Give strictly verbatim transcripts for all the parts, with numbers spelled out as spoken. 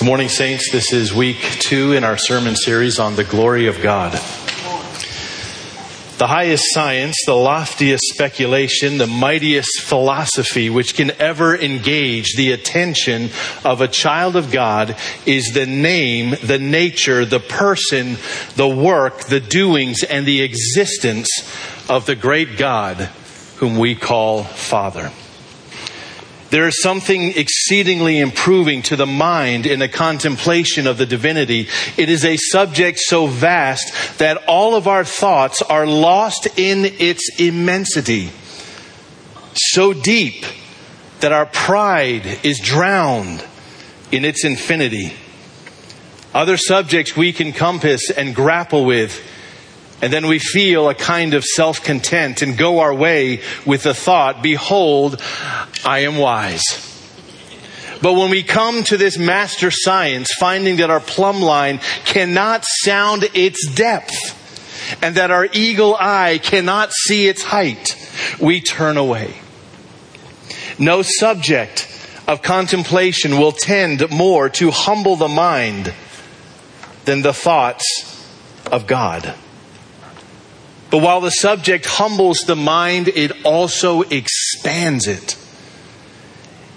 Good morning, Saints. This is week two in our sermon series on the glory of God. The highest science, the loftiest speculation, the mightiest philosophy which can ever engage the attention of a child of God is the name, the nature, the person, the work, the doings, and the existence of the great God whom we call Father. There is something exceedingly improving to the mind in the contemplation of the divinity. It is a subject so vast that all of our thoughts are lost in its immensity, so deep that our pride is drowned in its infinity. Other subjects we can compass and grapple with, and then we feel a kind of self-content and go our way with the thought, behold, I am wise. But when we come to this master science, finding that our plumb line cannot sound its depth, and that our eagle eye cannot see its height, we turn away. No subject of contemplation will tend more to humble the mind than the thoughts of God. But while the subject humbles the mind, it also expands it.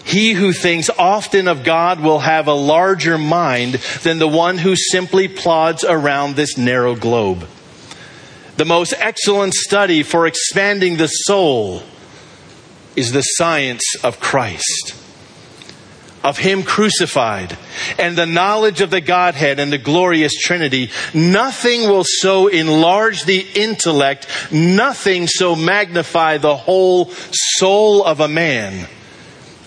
He who thinks often of God will have a larger mind than the one who simply plods around this narrow globe. The most excellent study for expanding the soul is the science of Christ, of Him crucified, and the knowledge of the Godhead and the glorious Trinity. Nothing will so enlarge the intellect, nothing so magnify the whole soul of a man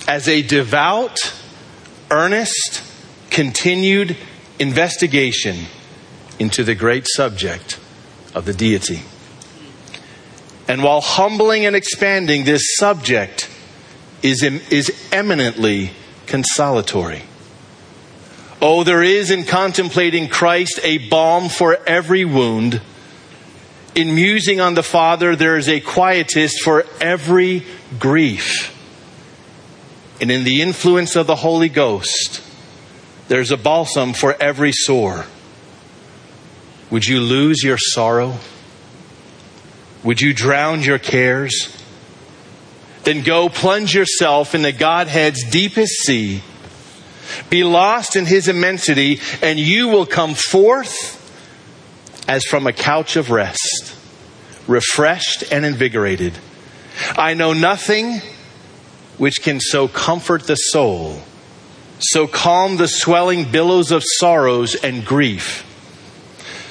as a devout, earnest, continued investigation into the great subject of the deity. And while humbling and expanding, this subject is, is eminently consolatory. Oh, there is in contemplating Christ a balm for every wound. In musing on the Father, there is a quietist for every grief. And in the influence of the Holy Ghost, there's a balsam for every sore. Would you lose your sorrow? Would you drown your cares? Then go plunge yourself in the Godhead's deepest sea. Be lost in His immensity, and you will come forth as from a couch of rest, refreshed and invigorated. I know nothing which can so comfort the soul, so calm the swelling billows of sorrows and grief,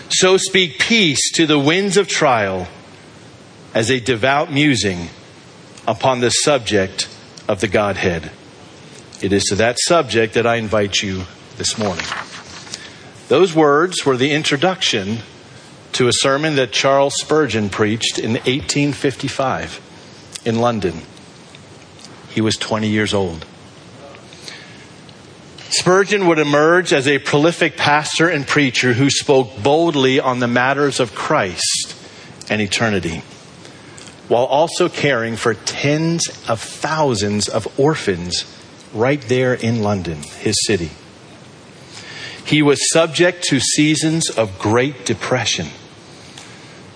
so speak peace to the winds of trial, as a devout musing upon the subject of the Godhead. It is to that subject that I invite you this morning. Those words were the introduction to a sermon that Charles Spurgeon preached in eighteen fifty-five in London. He was twenty years old. Spurgeon would emerge as a prolific pastor and preacher who spoke boldly on the matters of Christ and eternity, while also caring for tens of thousands of orphans right there in London, his city. He was subject to seasons of great depression.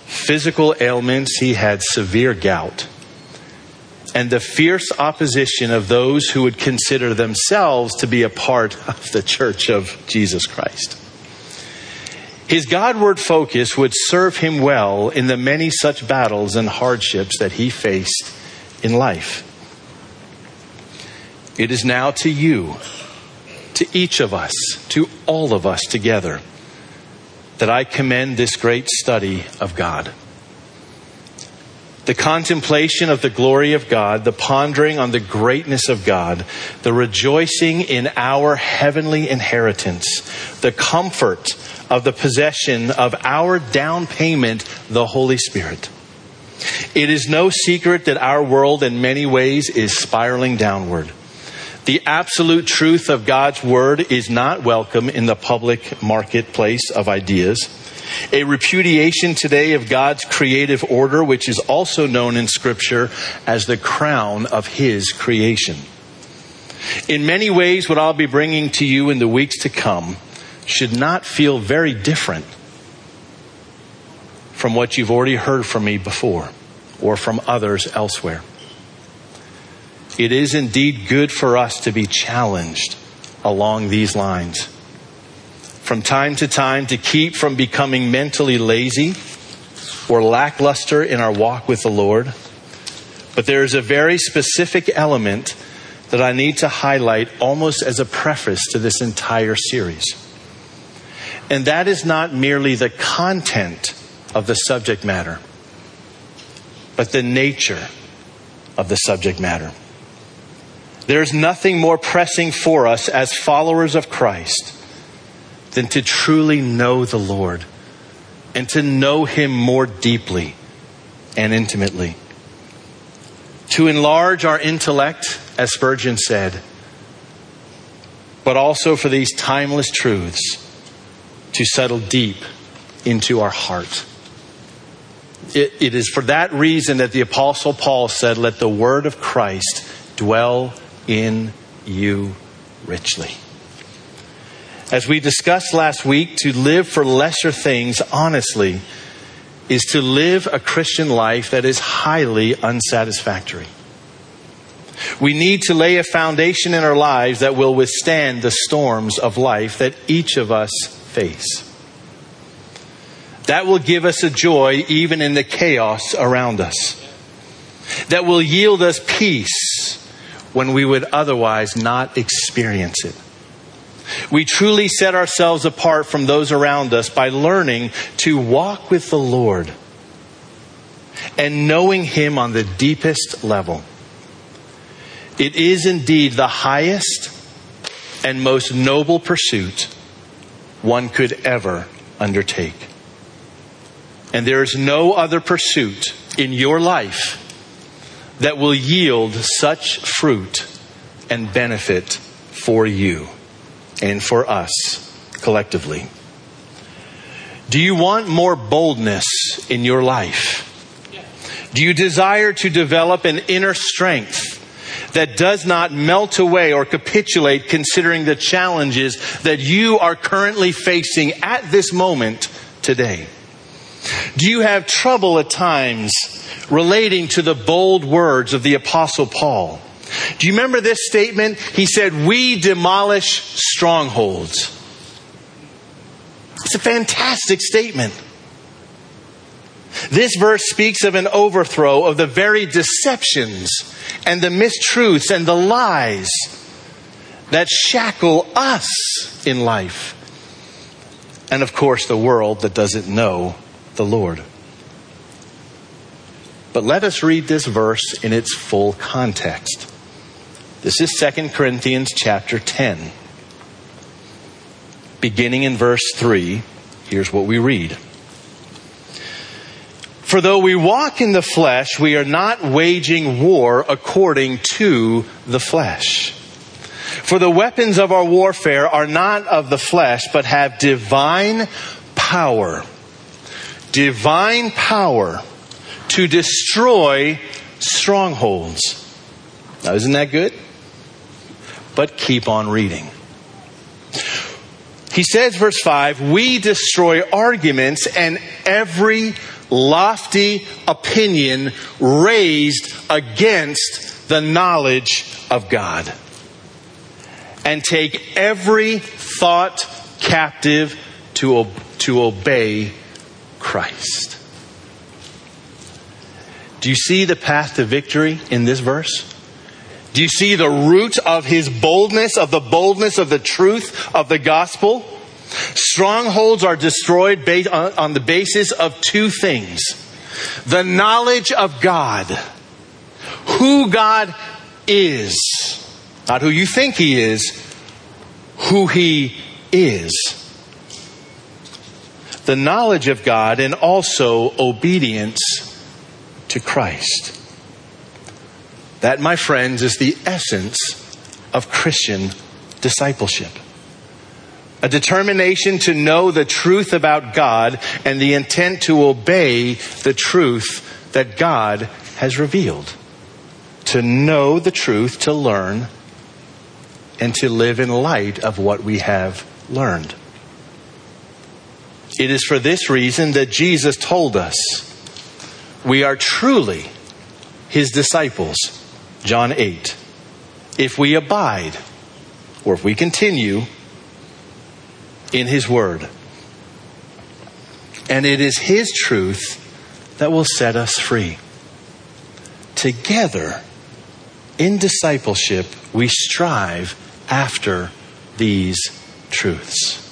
Physical ailments, he had severe gout, and the fierce opposition of those who would consider themselves to be a part of the Church of Jesus Christ. His Godward focus would serve him well in the many such battles and hardships that he faced in life. It is now to you, to each of us, to all of us together, that I commend this great study of God. The contemplation of the glory of God, the pondering on the greatness of God, the rejoicing in our heavenly inheritance, the comfort of the possession of our down payment, the Holy Spirit. It is no secret that our world in many ways is spiraling downward. The absolute truth of God's word is not welcome in the public marketplace of ideas. A repudiation today of God's creative order, which is also known in Scripture as the crown of His creation. In many ways, what I'll be bringing to you in the weeks to come should not feel very different from what you've already heard from me before or from others elsewhere. It is indeed good for us to be challenged along these lines. From time to time, to keep from becoming mentally lazy or lackluster in our walk with the Lord. But there is a very specific element that I need to highlight almost as a preface to this entire series. And that is not merely the content of the subject matter, but the nature of the subject matter. There's nothing more pressing for us as followers of Christ than to truly know the Lord and to know Him more deeply and intimately. To enlarge our intellect, as Spurgeon said, but also for these timeless truths to settle deep into our heart. It, it is for that reason that the Apostle Paul said, "Let the word of Christ dwell in you richly." As we discussed last week, to live for lesser things honestly is to live a Christian life that is highly unsatisfactory. We need to lay a foundation in our lives that will withstand the storms of life that each of us face. That will give us a joy even in the chaos around us. That will yield us peace when we would otherwise not experience it. We truly set ourselves apart from those around us by learning to walk with the Lord and knowing Him on the deepest level. It is indeed the highest and most noble pursuit one could ever undertake. And there is no other pursuit in your life that will yield such fruit and benefit for you and for us collectively. Do you want more boldness in your life? Do you desire to develop an inner strength that does not melt away or capitulate considering the challenges that you are currently facing at this moment today? Do you have trouble at times relating to the bold words of the Apostle Paul? Do you remember this statement? He said, "We demolish strongholds." It's a fantastic statement. This verse speaks of an overthrow of the very deceptions and the mistruths and the lies that shackle us in life. And of course, the world that doesn't know the Lord. But let us read this verse in its full context. This is Second Corinthians chapter ten. Beginning in verse three, here's what we read. "For though we walk in the flesh, we are not waging war according to the flesh. For the weapons of our warfare are not of the flesh, but have divine power. Divine power to destroy strongholds." Now, isn't that good? But keep on reading. He says, verse five, "We destroy arguments and every lofty opinion raised against the knowledge of God, and take every thought captive to ob- to obey Christ." Do you see the path to victory in this verse? Do you see the root of his boldness, of the boldness of the truth of the gospel? Strongholds are destroyed based on, on the basis of two things. The knowledge of God. Who God is. Not who you think He is. Who He is. The knowledge of God and also obedience to Christ. That, my friends, is the essence of Christian discipleship. A determination to know the truth about God and the intent to obey the truth that God has revealed. To know the truth, to learn and to live in light of what we have learned. It is for this reason that Jesus told us we are truly his disciples, John eight. If we abide, or if we continue in his word. And it is his truth that will set us free. Together, in discipleship, we strive after these truths.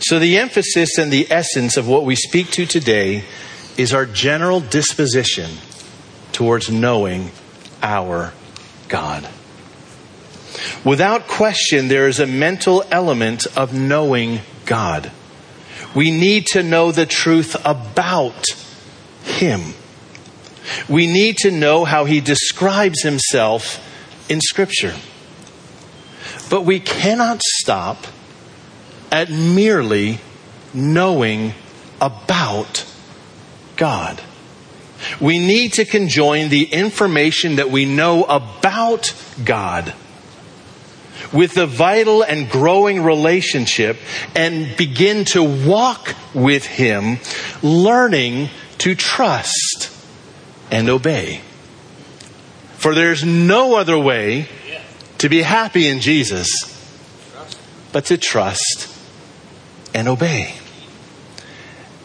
So the emphasis and the essence of what we speak to today is our general disposition towards knowing our God. Without question, there is a mental element of knowing God. We need to know the truth about him. We need to know how he describes himself in Scripture. But we cannot stop at merely knowing about God. We need to conjoin the information that we know about God with the vital and growing relationship and begin to walk with him, learning to trust and obey. For there's no other way to be happy in Jesus but to trust and obey.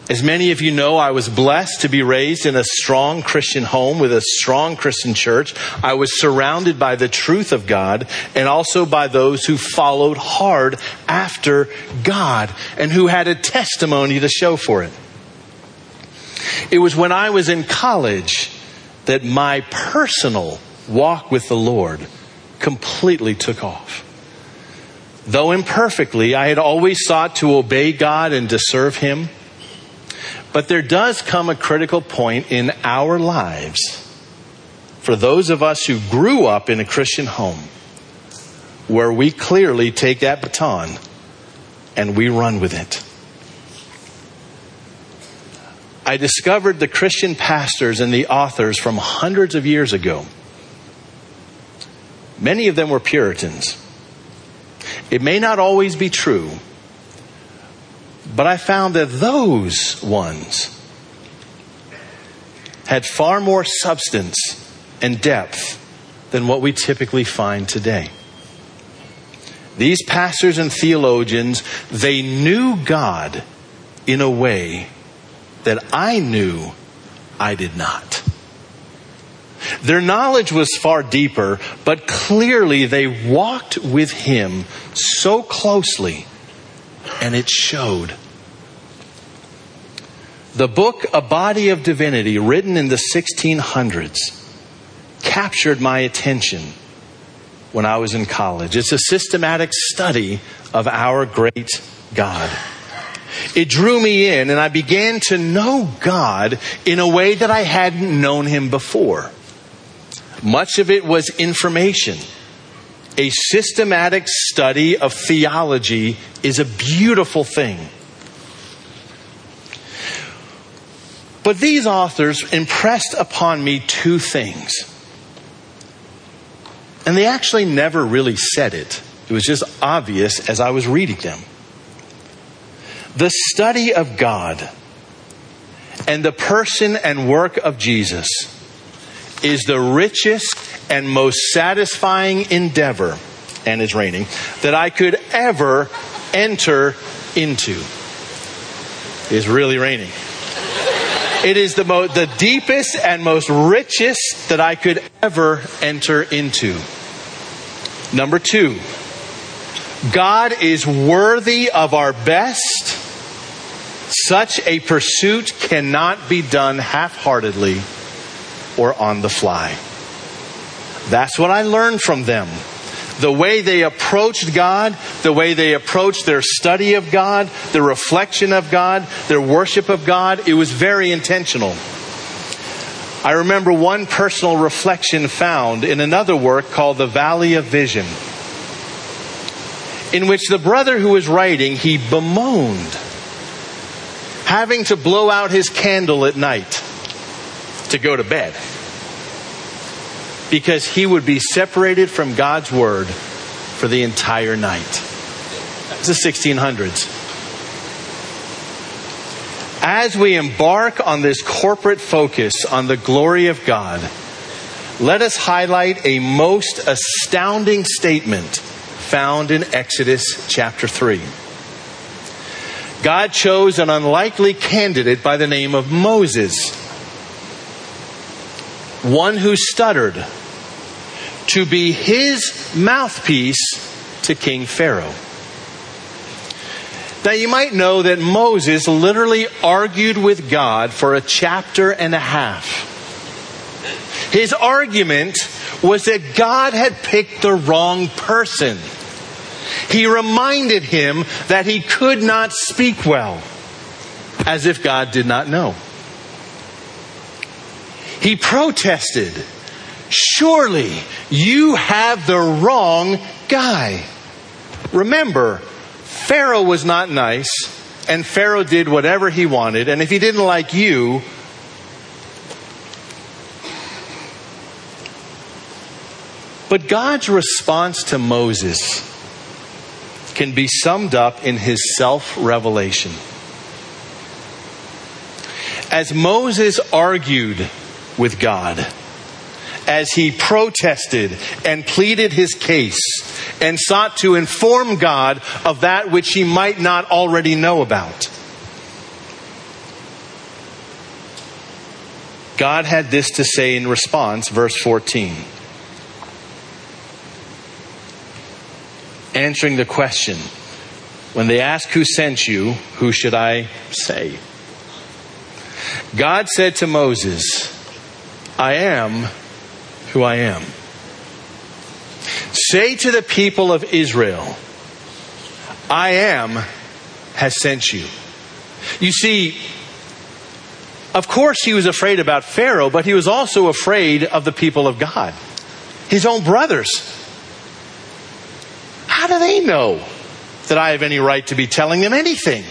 As many of you know, I was blessed to be raised in a strong Christian home with a strong Christian church. I was surrounded by the truth of God and also by those who followed hard after God and who had a testimony to show for it. It was when I was in college that my personal walk with the Lord completely took off. Though imperfectly, I had always sought to obey God and to serve him. But there does come a critical point in our lives for those of us who grew up in a Christian home where we clearly take that baton and we run with it. I discovered the Christian pastors and the authors from hundreds of years ago. Many of them were Puritans. It may not always be true, but I found that those ones had far more substance and depth than what we typically find today. These pastors and theologians, they knew God in a way that I knew I did not. Their knowledge was far deeper, but clearly they walked with him so closely, and it showed. The book, A Body of Divinity, written in the sixteen hundreds, captured my attention when I was in college. It's a systematic study of our great God. It drew me in, and I began to know God in a way that I hadn't known him before. Much of it was information. A systematic study of theology is a beautiful thing. But these authors impressed upon me two things. And they actually never really said it. It was just obvious as I was reading them. The study of God and the person and work of Jesus is the richest and most satisfying endeavor, and it's raining, that I could ever enter into. It's really raining. It is the mo- the deepest and most richest that I could ever enter into. Number two, God is worthy of our best. Such a pursuit cannot be done half-heartedly or on the fly. That's what I learned from them. The way they approached God, the way they approached their study of God, their reflection of God, their worship of God, it was very intentional. I remember one personal reflection found in another work called The Valley of Vision, in which the brother who was writing, he bemoaned having to blow out his candle at night to go to bed, because he would be separated from God's word for the entire night. It's the sixteen hundreds. As we embark on this corporate focus on the glory of God, let us highlight a most astounding statement found in Exodus chapter three. God chose an unlikely candidate by the name of Moses, one who stuttered, to be his mouthpiece to King Pharaoh. Now, you might know that Moses literally argued with God for a chapter and a half. His argument was that God had picked the wrong person. He reminded him that he could not speak well, as if God did not know. He protested, "Surely you have the wrong guy. Remember, Pharaoh was not nice, and Pharaoh did whatever he wanted. And if he didn't like you, but God's response to Moses can be summed up in his self-revelation. As Moses argued with God, as he protested and pleaded his case and sought to inform God of that which he might not already know about, God had this to say in response, verse fourteen. Answering the question, when they ask who sent you, who should I say? God said to Moses, I am who I am. Say to the people of Israel, I am has sent you. You see, of course he was afraid about Pharaoh, but he was also afraid of the people of God, his own brothers. How do they know that I have any right to be telling them anything?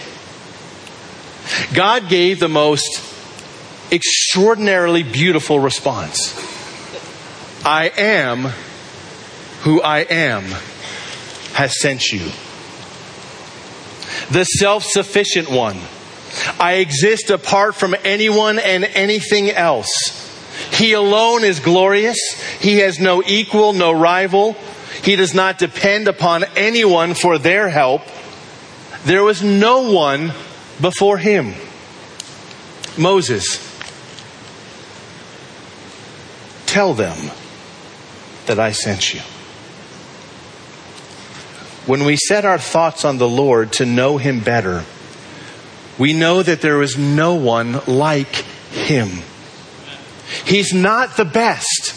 God gave the most extraordinarily beautiful response. I am who I am has sent you. The self-sufficient one. I exist apart from anyone and anything else. He alone is glorious. He has no equal, no rival. He does not depend upon anyone for their help. There was no one before him. Moses, tell them that I sent you. When we set our thoughts on the Lord to know him better, we know that there is no one like him. He's not the best.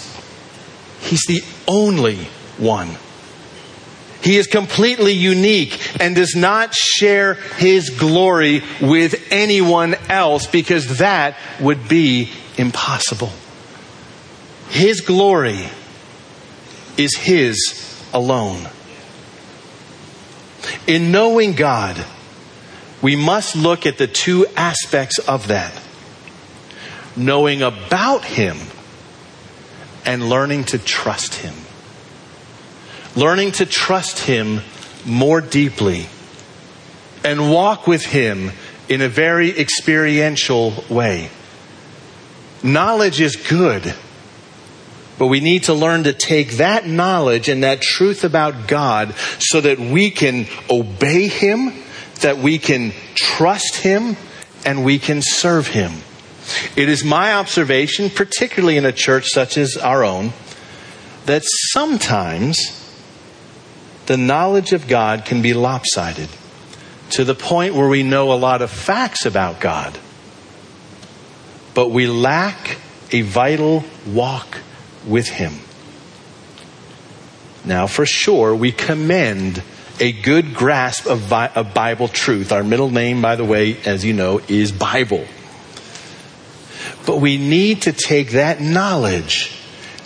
He's the only one. He is completely unique and does not share his glory with anyone else, because that would be impossible. His glory is his alone. In knowing God, we must look at the two aspects of that. Knowing about him and learning to trust him. Learning to trust him more deeply and walk with him in a very experiential way. Knowledge is good. But we need to learn to take that knowledge and that truth about God so that we can obey him, that we can trust him, and we can serve him. It is my observation, particularly in a church such as our own, that sometimes the knowledge of God can be lopsided to the point where we know a lot of facts about God, but we lack a vital walk with him. Now, for sure, we commend a good grasp of, Bi- of Bible truth. Our middle name, by the way, as you know, is Bible. But we need to take that knowledge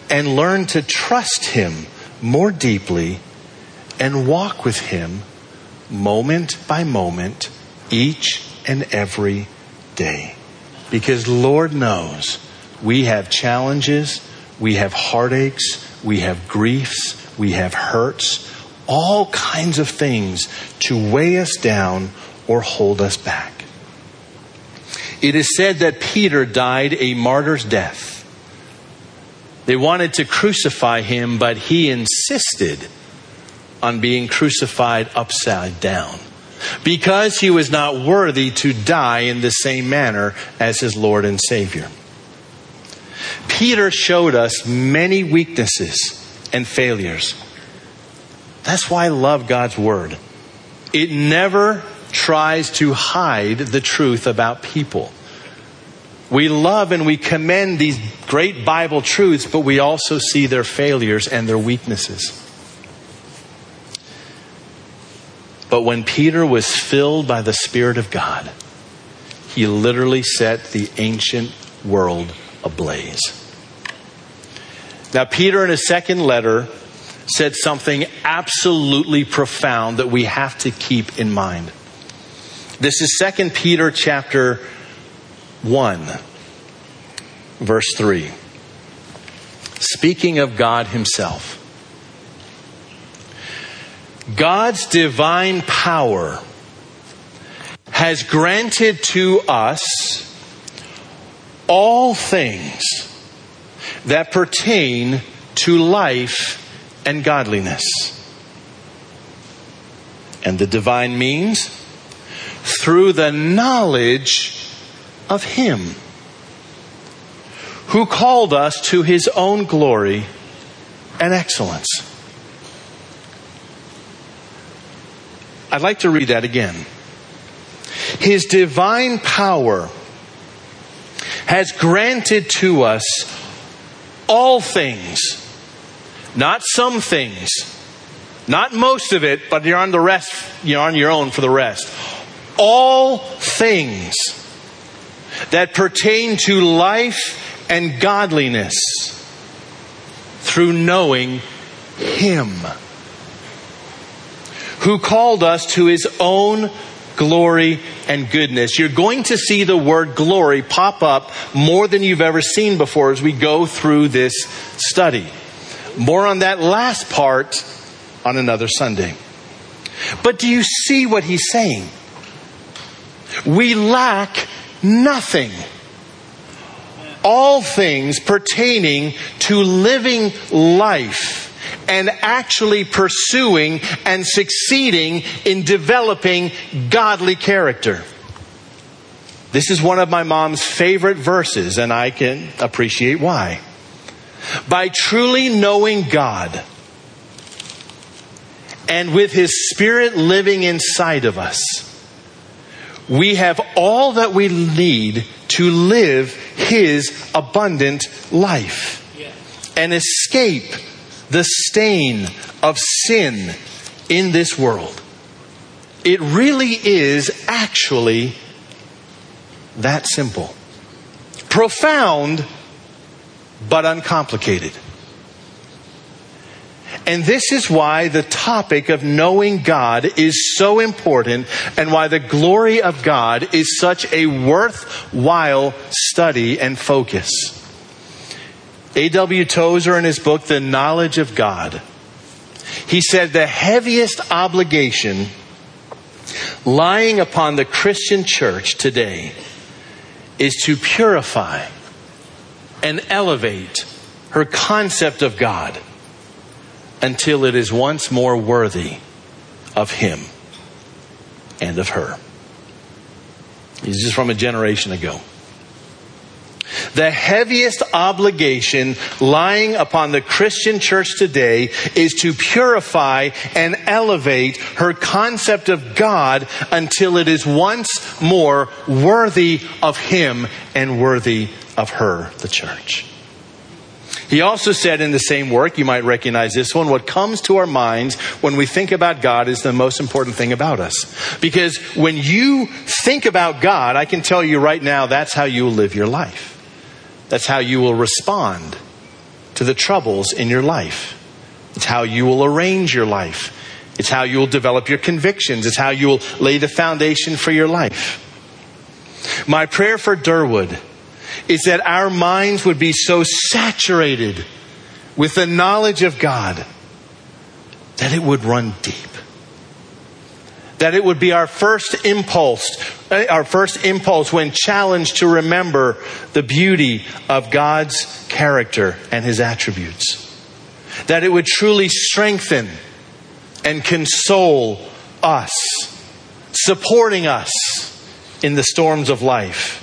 and learn to trust him more deeply and walk with him moment by moment, each and every day. Because Lord knows we have challenges. We have heartaches, we have griefs, we have hurts. all kinds of things to weigh us down or hold us back. It is said that Peter died a martyr's death. They wanted to crucify him, but he insisted on being crucified upside down because he was not worthy to die in the same manner as his Lord and Savior. Peter showed us many weaknesses and failures. That's why I love God's Word. It never tries to hide the truth about people. We love and we commend these great Bible truths, but we also see their failures and their weaknesses. But when Peter was filled by the Spirit of God, he literally set the ancient world ablaze. Now, Peter, in his second letter, said something absolutely profound that we have to keep in mind. This is Second Peter chapter one, verse three. Speaking of God Himself. God's divine power has granted to us all things that pertain to life and godliness. And the divine means through the knowledge of Him who called us to His own glory and excellence. I'd like to read that again. His divine power has granted to us all things, not some things, not most of it, but you're on the rest, you're on your own for the rest. All things that pertain to life and godliness through knowing Him who called us to His own glory and goodness. You're going to see the word glory pop up more than you've ever seen before as we go through this study. More on that last part on another Sunday. But do you see what he's saying? We lack nothing. All things pertaining to living life and actually pursuing and succeeding in developing godly character. This is one of my mom's favorite verses, and I can appreciate why. By truly knowing God and with His Spirit living inside of us, we have all that we need to live His abundant life and escape the stain of sin in this world. It really is actually that simple. Profound, but uncomplicated. And this is why the topic of knowing God is so important and why the glory of God is such a worthwhile study and focus. A W Tozer, in his book, The Knowledge of God, he said the heaviest obligation lying upon the Christian church today is to purify and elevate her concept of God until it is once more worthy of Him and of her. He's just from a generation ago. The heaviest obligation lying upon the Christian church today is to purify and elevate her concept of God until it is once more worthy of Him and worthy of her, the church. He also said in the same work, you might recognize this one, what comes to our minds when we think about God is the most important thing about us. Because when you think about God, I can tell you right now, that's how you will live your life. That's how you will respond to the troubles in your life. It's how you will arrange your life. It's how you will develop your convictions. It's how you will lay the foundation for your life. My prayer for Durwood is that our minds would be so saturated with the knowledge of God that it would run deep. That it would be our first impulse, our first impulse when challenged to remember the beauty of God's character and his attributes. That it would truly strengthen and console us, supporting us in the storms of life.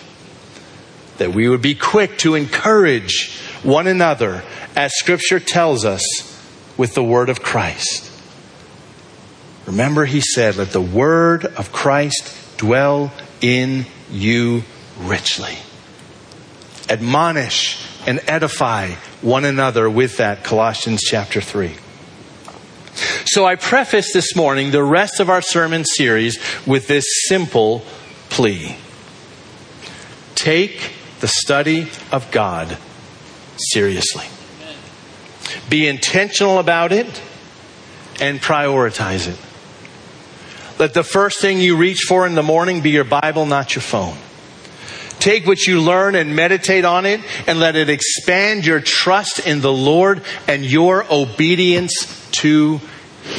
That we would be quick to encourage one another, as Scripture tells us, with the word of Christ. Remember, he said, let the word of Christ dwell in you richly. Admonish and edify one another with that, Colossians chapter three. So I preface this morning the rest of our sermon series with this simple plea. Take the study of God seriously. Be intentional about it and prioritize it. Let the first thing you reach for in the morning be your Bible, not your phone. Take what you learn and meditate on it, and let it expand your trust in the Lord and your obedience to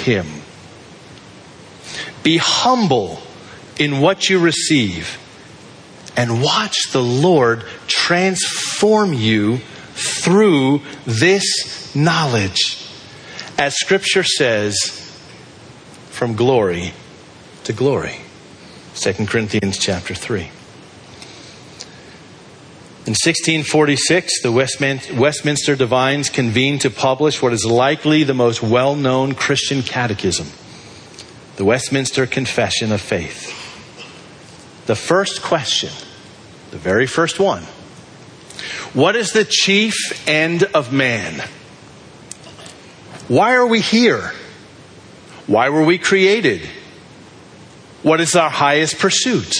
Him. Be humble in what you receive and watch the Lord transform you through this knowledge. As Scripture says, from glory to glory. Second Corinthians chapter three. In sixteen forty-six, the Westminster Divines convened to publish what is likely the most well-known Christian catechism, the Westminster Confession of Faith. The first question, the very first one, what is the chief end of man? Why are we here? Why were we created? What is our highest pursuit?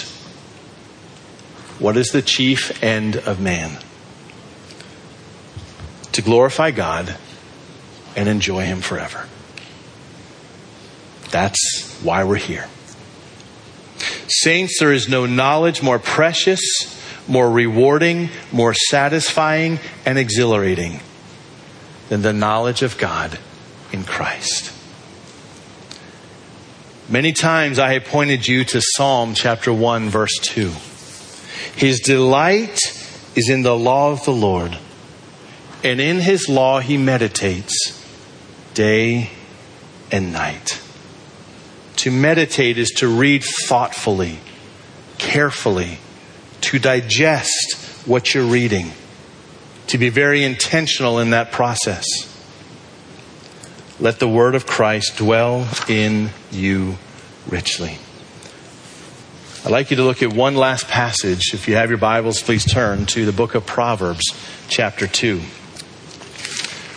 What is the chief end of man? To glorify God and enjoy Him forever. That's why we're here. Saints, there is no knowledge more precious, more rewarding, more satisfying, and exhilarating than the knowledge of God in Christ. Many times I have pointed you to Psalm chapter one, verse two. His delight is in the law of the Lord, and in His law he meditates day and night. To meditate is to read thoughtfully, carefully, to digest what you're reading, to be very intentional in that process. Let the word of Christ dwell in you richly. I'd like you to look at one last passage. If you have your Bibles, please turn to the book of Proverbs, chapter two.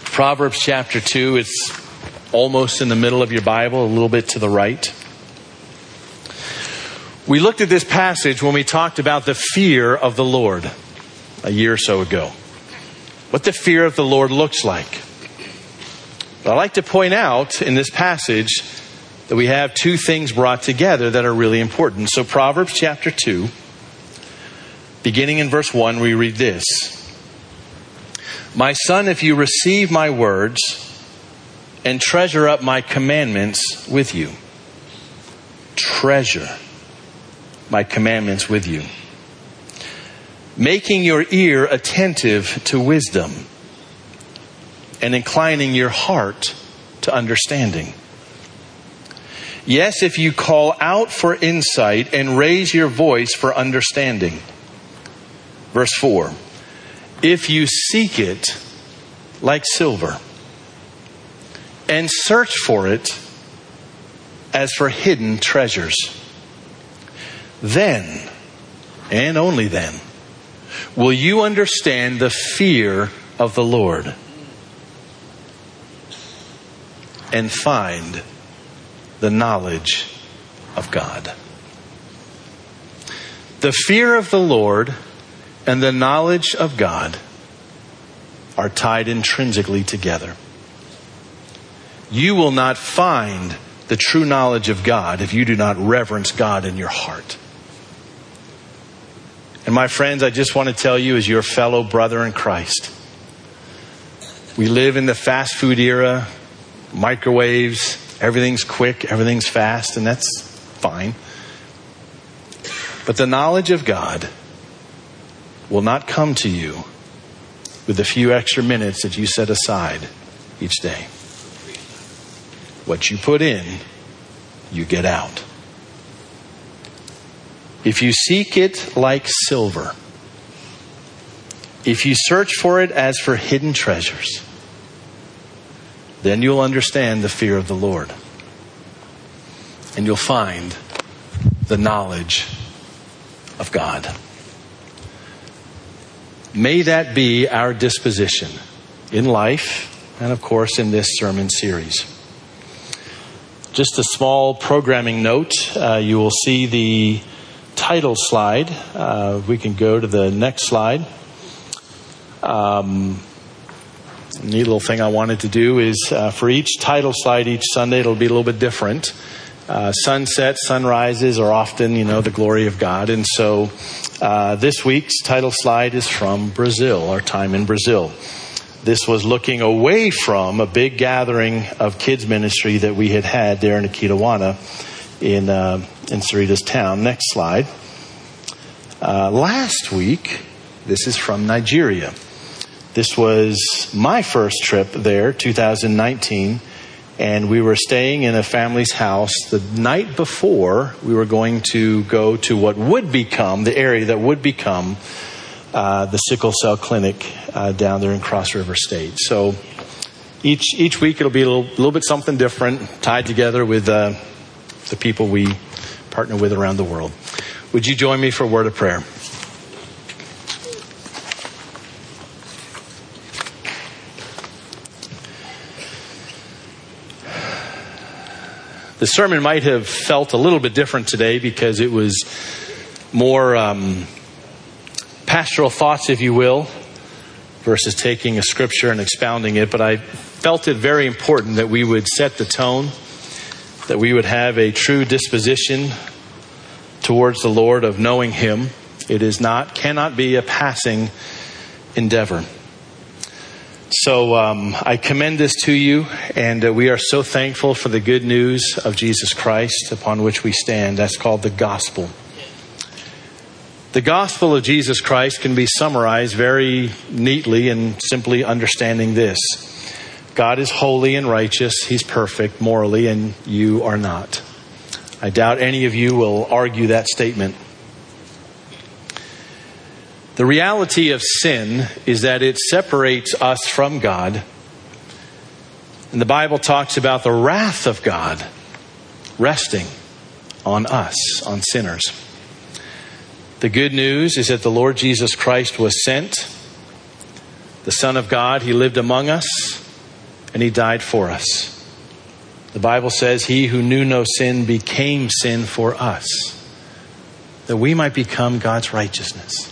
Proverbs, chapter two, it's almost in the middle of your Bible, a little bit to the right. We looked at this passage when we talked about the fear of the Lord a year or so ago. What the fear of the Lord looks like. But I'd like to point out in this passage that we have two things brought together that are really important. So Proverbs chapter two, beginning in verse one, we read this. My son, if you receive my words and treasure up my commandments with you. Treasure my commandments with you. Making your ear attentive to wisdom and inclining your heart to understanding. Yes, if you call out for insight and raise your voice for understanding. Verse four. If you seek it like silver and search for it as for hidden treasures, then, and only then, will you understand the fear of the Lord and find the knowledge of God. The fear of the Lord and the knowledge of God are tied intrinsically together. You will not find the true knowledge of God if you do not reverence God in your heart. And my friends, I just want to tell you as your fellow brother in Christ, we live in the fast food era, microwaves, Everything's quick, everything's fast, and that's fine. But the knowledge of God will not come to you with the few extra minutes that you set aside each day. What you put in, you get out. If you seek it like silver, if you search for it as for hidden treasures, then you'll understand the fear of the Lord. And you'll find the knowledge of God. May that be our disposition in life and, of course, in this sermon series. Just a small programming note. Uh, you will see the title slide. Uh, we can go to the next slide. Um, a neat little thing I wanted to do is uh, for each title slide each Sunday, it'll be a little bit different. Uh, sunsets, sunrises are often, you know, the glory of God. And so uh, this week's title slide is from Brazil, our time in Brazil. This was looking away from a big gathering of kids ministry that we had had there in Akitawana in, uh, in Sarita's town. Next slide. Uh, last week, this is from Nigeria. This was my first trip there, two thousand nineteen. And we were staying in a family's house the night before we were going to go to what would become, the area that would become uh, the sickle cell clinic uh, down there in Cross River State. So each each week it'll be a little, little bit something different, tied together with uh, the people we partner with around the world. Would you join me for a word of prayer? The sermon might have felt a little bit different today because it was more um, pastoral thoughts, if you will, versus taking a scripture and expounding it. But I felt it very important that we would set the tone, that we would have a true disposition towards the Lord of knowing Him. It is not, cannot be a passing endeavor. So um, I commend this to you, and uh, we are so thankful for the good news of Jesus Christ upon which we stand. That's called the gospel. The gospel of Jesus Christ can be summarized very neatly in simply understanding this. God is holy and righteous. He's perfect morally, and you are not. I doubt any of you will argue that statement. The reality of sin is that it separates us from God. And the Bible talks about the wrath of God resting on us, on sinners. The good news is that the Lord Jesus Christ was sent, the Son of God. He lived among us, and He died for us. The Bible says, He who knew no sin became sin for us, that we might become God's righteousness.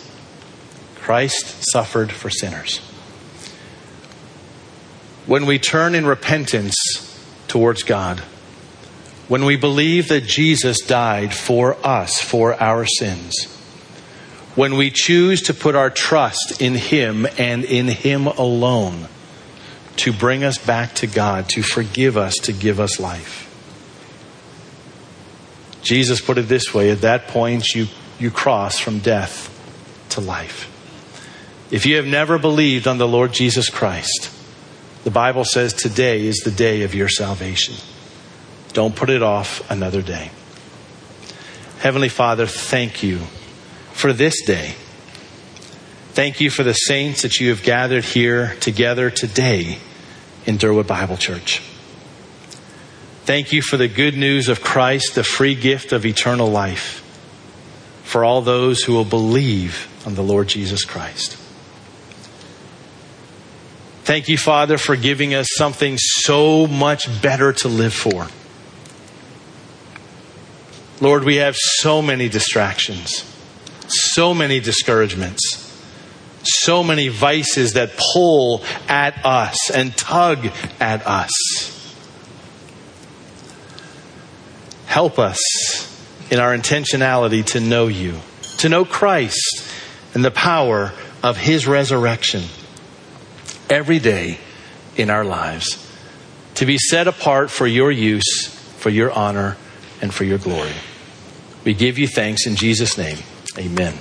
Christ suffered for sinners. When we turn in repentance towards God, when we believe that Jesus died for us, for our sins, when we choose to put our trust in Him and in Him alone to bring us back to God, to forgive us, to give us life. Jesus put it this way, at that point you, you cross from death to life. If you have never believed on the Lord Jesus Christ, the Bible says today is the day of your salvation. Don't put it off another day. Heavenly Father, thank you for this day. Thank you for the saints that you have gathered here together today in Durwood Bible Church. Thank you for the good news of Christ, the free gift of eternal life, for all those who will believe on the Lord Jesus Christ. Thank you, Father, for giving us something so much better to live for. Lord, we have so many distractions, so many discouragements, so many vices that pull at us and tug at us. Help us in our intentionality to know you, to know Christ and the power of His resurrection every day in our lives. to be set apart for your use, for your honor, and for your glory. We give you thanks in Jesus' name. Amen.